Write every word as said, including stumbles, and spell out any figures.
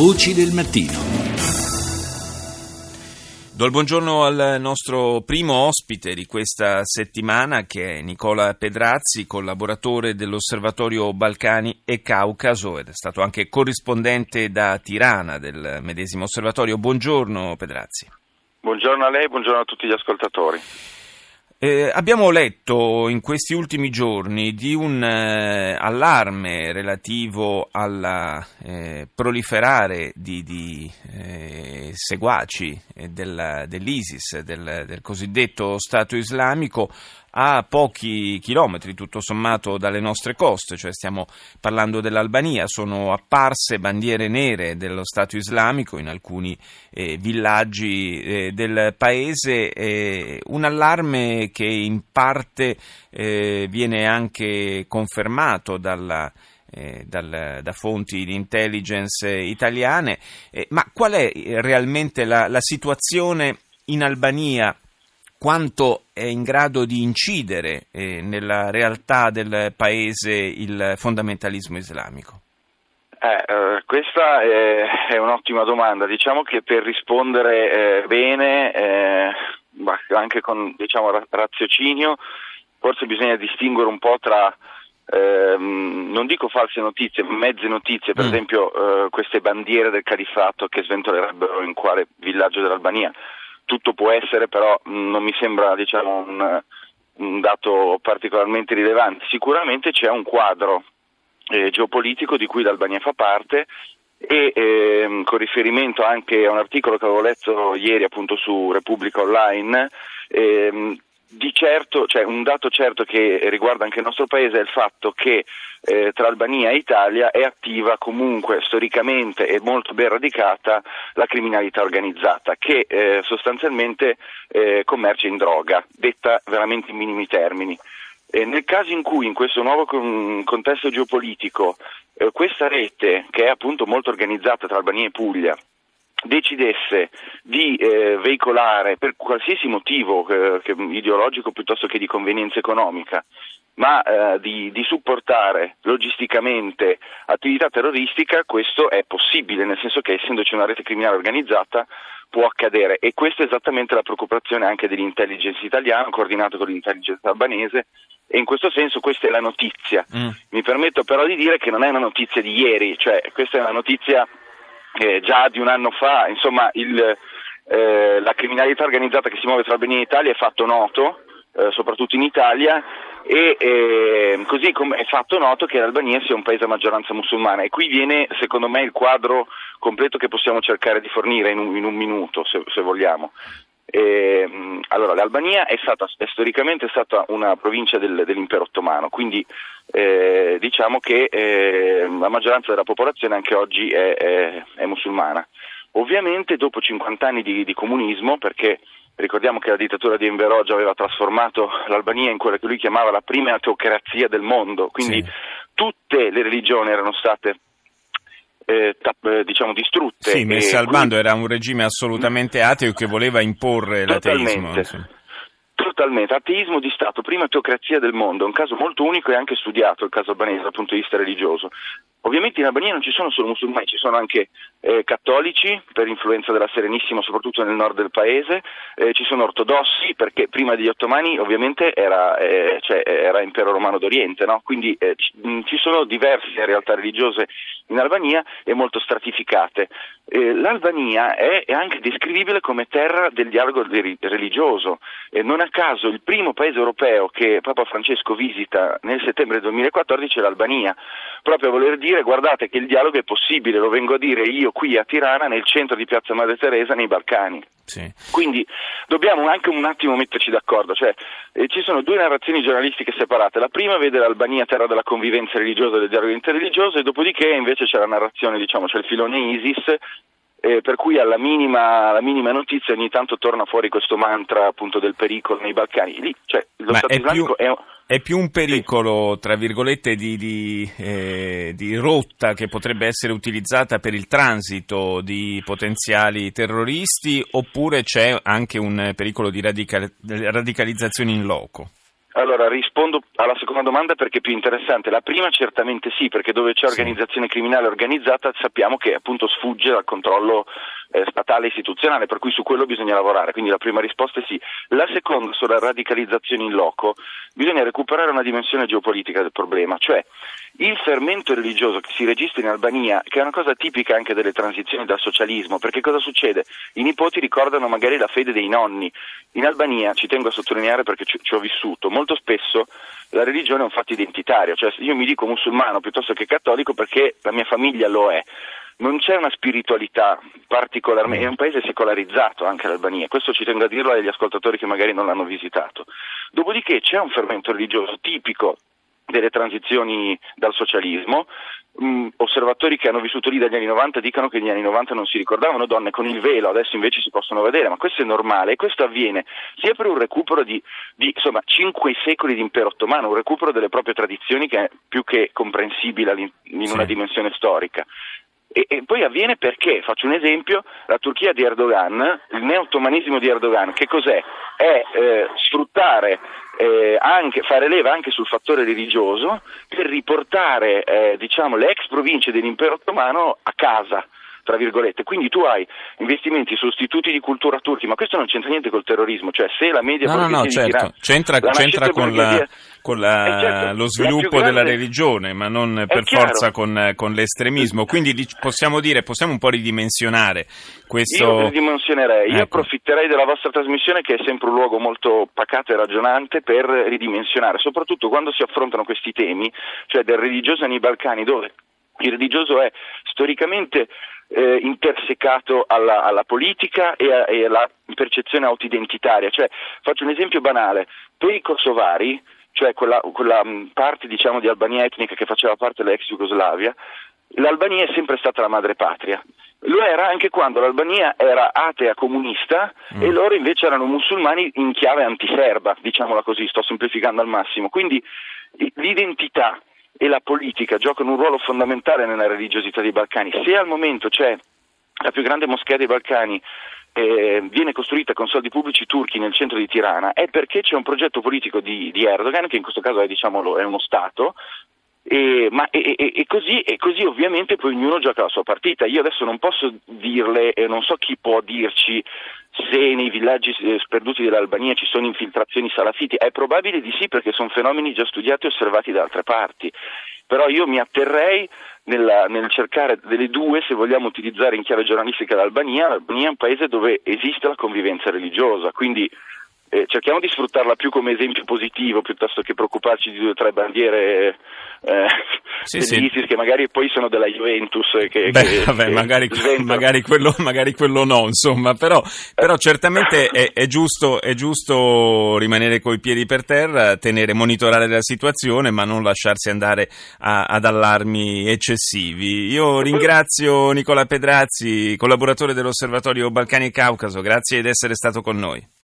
Voci del mattino. Do il buongiorno al nostro primo ospite di questa settimana, che è Nicola Pedrazzi, collaboratore dell'Osservatorio Balcani e Caucaso ed è stato anche corrispondente da Tirana del medesimo osservatorio. Buongiorno Pedrazzi. Buongiorno a lei, buongiorno a tutti gli ascoltatori. Eh, abbiamo letto in questi ultimi giorni di un eh, allarme relativo alla eh, proliferare di, di eh, seguaci eh, della, dell'ISIS, del, del cosiddetto Stato islamico, a pochi chilometri tutto sommato dalle nostre coste, cioè stiamo parlando dell'Albania. Sono apparse bandiere nere dello Stato islamico in alcuni eh, villaggi eh, del paese, eh, un allarme che in parte eh, viene anche confermato dalla Eh, dal, da fonti di intelligence italiane, eh, ma qual è realmente la, la situazione in Albania? Quanto è in grado di incidere eh, nella realtà del paese il fondamentalismo islamico? Eh, eh, questa è, è un'ottima domanda. Diciamo che per rispondere eh, bene, eh, anche con diciamo raziocinio, forse bisogna distinguere un po' tra Eh, non dico false notizie, mezze notizie, per mm. esempio eh, queste bandiere del califfato che sventolerebbero in quale villaggio dell'Albania. Tutto può essere, però mh, non mi sembra diciamo un, un dato particolarmente rilevante. Sicuramente c'è un quadro eh, geopolitico di cui l'Albania fa parte e eh, con riferimento anche a un articolo che avevo letto ieri appunto su Repubblica Online, eh, Di certo, cioè un dato certo che riguarda anche il nostro paese è il fatto che eh, tra Albania e Italia è attiva comunque storicamente e molto ben radicata la criminalità organizzata, che eh, sostanzialmente eh, commercia in droga, detta veramente in minimi termini. E nel caso in cui in questo nuovo con- contesto geopolitico eh, questa rete, che è appunto molto organizzata tra Albania e Puglia, decidesse di eh, veicolare per qualsiasi motivo eh, che, ideologico piuttosto che di convenienza economica, ma eh, di, di supportare logisticamente attività terroristica, questo è possibile, nel senso che essendoci una rete criminale organizzata può accadere, e questa è esattamente la preoccupazione anche dell'intelligence italiana coordinato con l'intelligence albanese, e in questo senso questa è la notizia. Mm. Mi permetto però di dire che non è una notizia di ieri, cioè questa è una notizia Eh, già di un anno fa. Insomma, il, eh, la criminalità organizzata che si muove tra Albania e Italia è fatto noto, eh, soprattutto in Italia, e eh, così come è fatto noto che l'Albania sia un paese a maggioranza musulmana, e qui viene secondo me il quadro completo che possiamo cercare di fornire in un, in un minuto se, se vogliamo. Eh, allora, l'Albania è stata è storicamente stata una provincia del, dell'impero ottomano, quindi eh, diciamo che eh, la maggioranza della popolazione anche oggi è, è, è musulmana. Ovviamente dopo cinquanta anni di, di comunismo, perché ricordiamo che la dittatura di Enver Hoxha aveva trasformato l'Albania in quella che lui chiamava la prima teocrazia del mondo, quindi sì, tutte le religioni erano state Eh, tapp- diciamo distrutte. Sì, messe al bando, era un regime assolutamente ateo che voleva imporre l'ateismo. Totalmente, totalmente, ateismo di Stato, prima teocrazia del mondo, è un caso molto unico e anche studiato il caso albanese dal punto di vista religioso. Ovviamente in Albania non ci sono solo musulmani, ci sono anche eh, cattolici per influenza della Serenissima, soprattutto nel nord del paese, eh, ci sono ortodossi, perché prima degli ottomani ovviamente era, eh, cioè, era impero romano d'Oriente, no? Quindi eh, ci sono diverse realtà religiose in Albania e molto stratificate. Eh, L'Albania è, è anche descrivibile come terra del dialogo religioso. Eh, non a caso il primo paese europeo che Papa Francesco visita nel settembre duemilaquattordici è l'Albania, proprio a voler dire: guardate che il dialogo è possibile, lo vengo a dire io qui a Tirana, nel centro di Piazza Madre Teresa, nei Balcani. Sì. Quindi dobbiamo anche un attimo metterci d'accordo, cioè eh, ci sono due narrazioni giornalistiche separate. La prima vede l'Albania terra della convivenza religiosa e del dialogo interreligioso, e dopodiché invece c'è la narrazione, diciamo, c'è il filone ISIS, eh, per cui alla minima, alla minima notizia ogni tanto torna fuori questo mantra appunto del pericolo nei Balcani. Lì, cioè, lo Stato islamico è... È più un pericolo, tra virgolette, di, di, eh, di rotta che potrebbe essere utilizzata per il transito di potenziali terroristi, oppure c'è anche un pericolo di radical- radicalizzazione in loco? Allora, rispondo alla seconda domanda perché è più interessante. La prima certamente sì, perché dove c'è organizzazione criminale organizzata sappiamo che appunto sfugge dal controllo eh, statale e istituzionale, per cui su quello bisogna lavorare, quindi la prima risposta è sì. La seconda, sulla radicalizzazione in loco, bisogna recuperare una dimensione geopolitica del problema, cioè il fermento religioso che si registra in Albania, che è una cosa tipica anche delle transizioni dal socialismo, perché cosa succede? I nipoti ricordano magari la fede dei nonni. In Albania, ci tengo a sottolineare perché ci, ci ho vissuto, molto spesso la religione è un fatto identitario, cioè io mi dico musulmano piuttosto che cattolico perché la mia famiglia lo è. Non c'è una spiritualità particolarmente, è un paese secolarizzato anche l'Albania, questo ci tengo a dirlo agli ascoltatori che magari non l'hanno visitato. Dopodiché c'è un fermento religioso tipico delle transizioni dal socialismo. Mm, osservatori che hanno vissuto lì dagli anni novanta dicono che negli anni novanta non si ricordavano donne con il velo, adesso invece si possono vedere, ma questo è normale e questo avviene sia per un recupero di, di insomma cinque secoli di impero ottomano, un recupero delle proprie tradizioni che è più che comprensibile in, in sì. una dimensione storica. E, e poi avviene perché, faccio un esempio, la Turchia di Erdogan, il neo-ottomanismo di Erdogan, che cos'è? È eh, sfruttare, eh, anche, fare leva anche sul fattore religioso per riportare eh, diciamo, le ex province dell'impero ottomano a casa, tra virgolette. Quindi tu hai investimenti su istituti di cultura turchi, ma questo non c'entra niente col terrorismo, cioè se la media... No, no, no, certo, dirà, c'entra, la c'entra con, la, con la, certo, lo sviluppo grande, della religione, ma non per chiaro. forza con, con l'estremismo, quindi possiamo dire, possiamo un po' ridimensionare questo... Io ridimensionerei, ecco. Io approfitterei della vostra trasmissione che è sempre un luogo molto pacato e ragionante per ridimensionare, soprattutto quando si affrontano questi temi, cioè del religioso nei Balcani, dove il religioso è storicamente... Eh, intersecato alla, alla politica e, a, e alla percezione autoidentitaria, cioè faccio un esempio banale, per i kosovari, cioè quella, quella parte diciamo di Albania etnica che faceva parte dell'ex Jugoslavia, l'Albania è sempre stata la madre patria. Lo era anche quando l'Albania era atea comunista mm. e loro invece erano musulmani in chiave antiserba, diciamola così, sto semplificando al massimo, quindi l'identità e la politica giocano un ruolo fondamentale nella religiosità dei Balcani. Se al momento c'è la più grande moschea dei Balcani eh, viene costruita con soldi pubblici turchi nel centro di Tirana, è perché c'è un progetto politico di, di Erdogan, che in questo caso è, diciamolo, è uno Stato, e, ma, e, e, e, così, e così ovviamente poi ognuno gioca la sua partita. Io adesso non posso dirle, e non so chi può dirci se nei villaggi sperduti dell'Albania ci sono infiltrazioni salafiti, è probabile di sì perché sono fenomeni già studiati e osservati da altre parti, però io mi atterrei nella, nel cercare delle due, se vogliamo utilizzare in chiave giornalistica l'Albania, l'Albania è un paese dove esiste la convivenza religiosa, quindi eh, cerchiamo di sfruttarla più come esempio positivo piuttosto che preoccuparci di due o tre bandiere eh, sì, dell'Isis sì. che magari poi sono della Juventus che, Beh, che, vabbè, che magari, magari, quello, magari quello no insomma, però, però certamente è, è, giusto, è giusto rimanere coi piedi per terra, tenere, monitorare la situazione ma non lasciarsi andare a, ad allarmi eccessivi. Io ringrazio Nicola Pedrazzi, collaboratore dell'Osservatorio Balcani e Caucaso, grazie di essere stato con noi.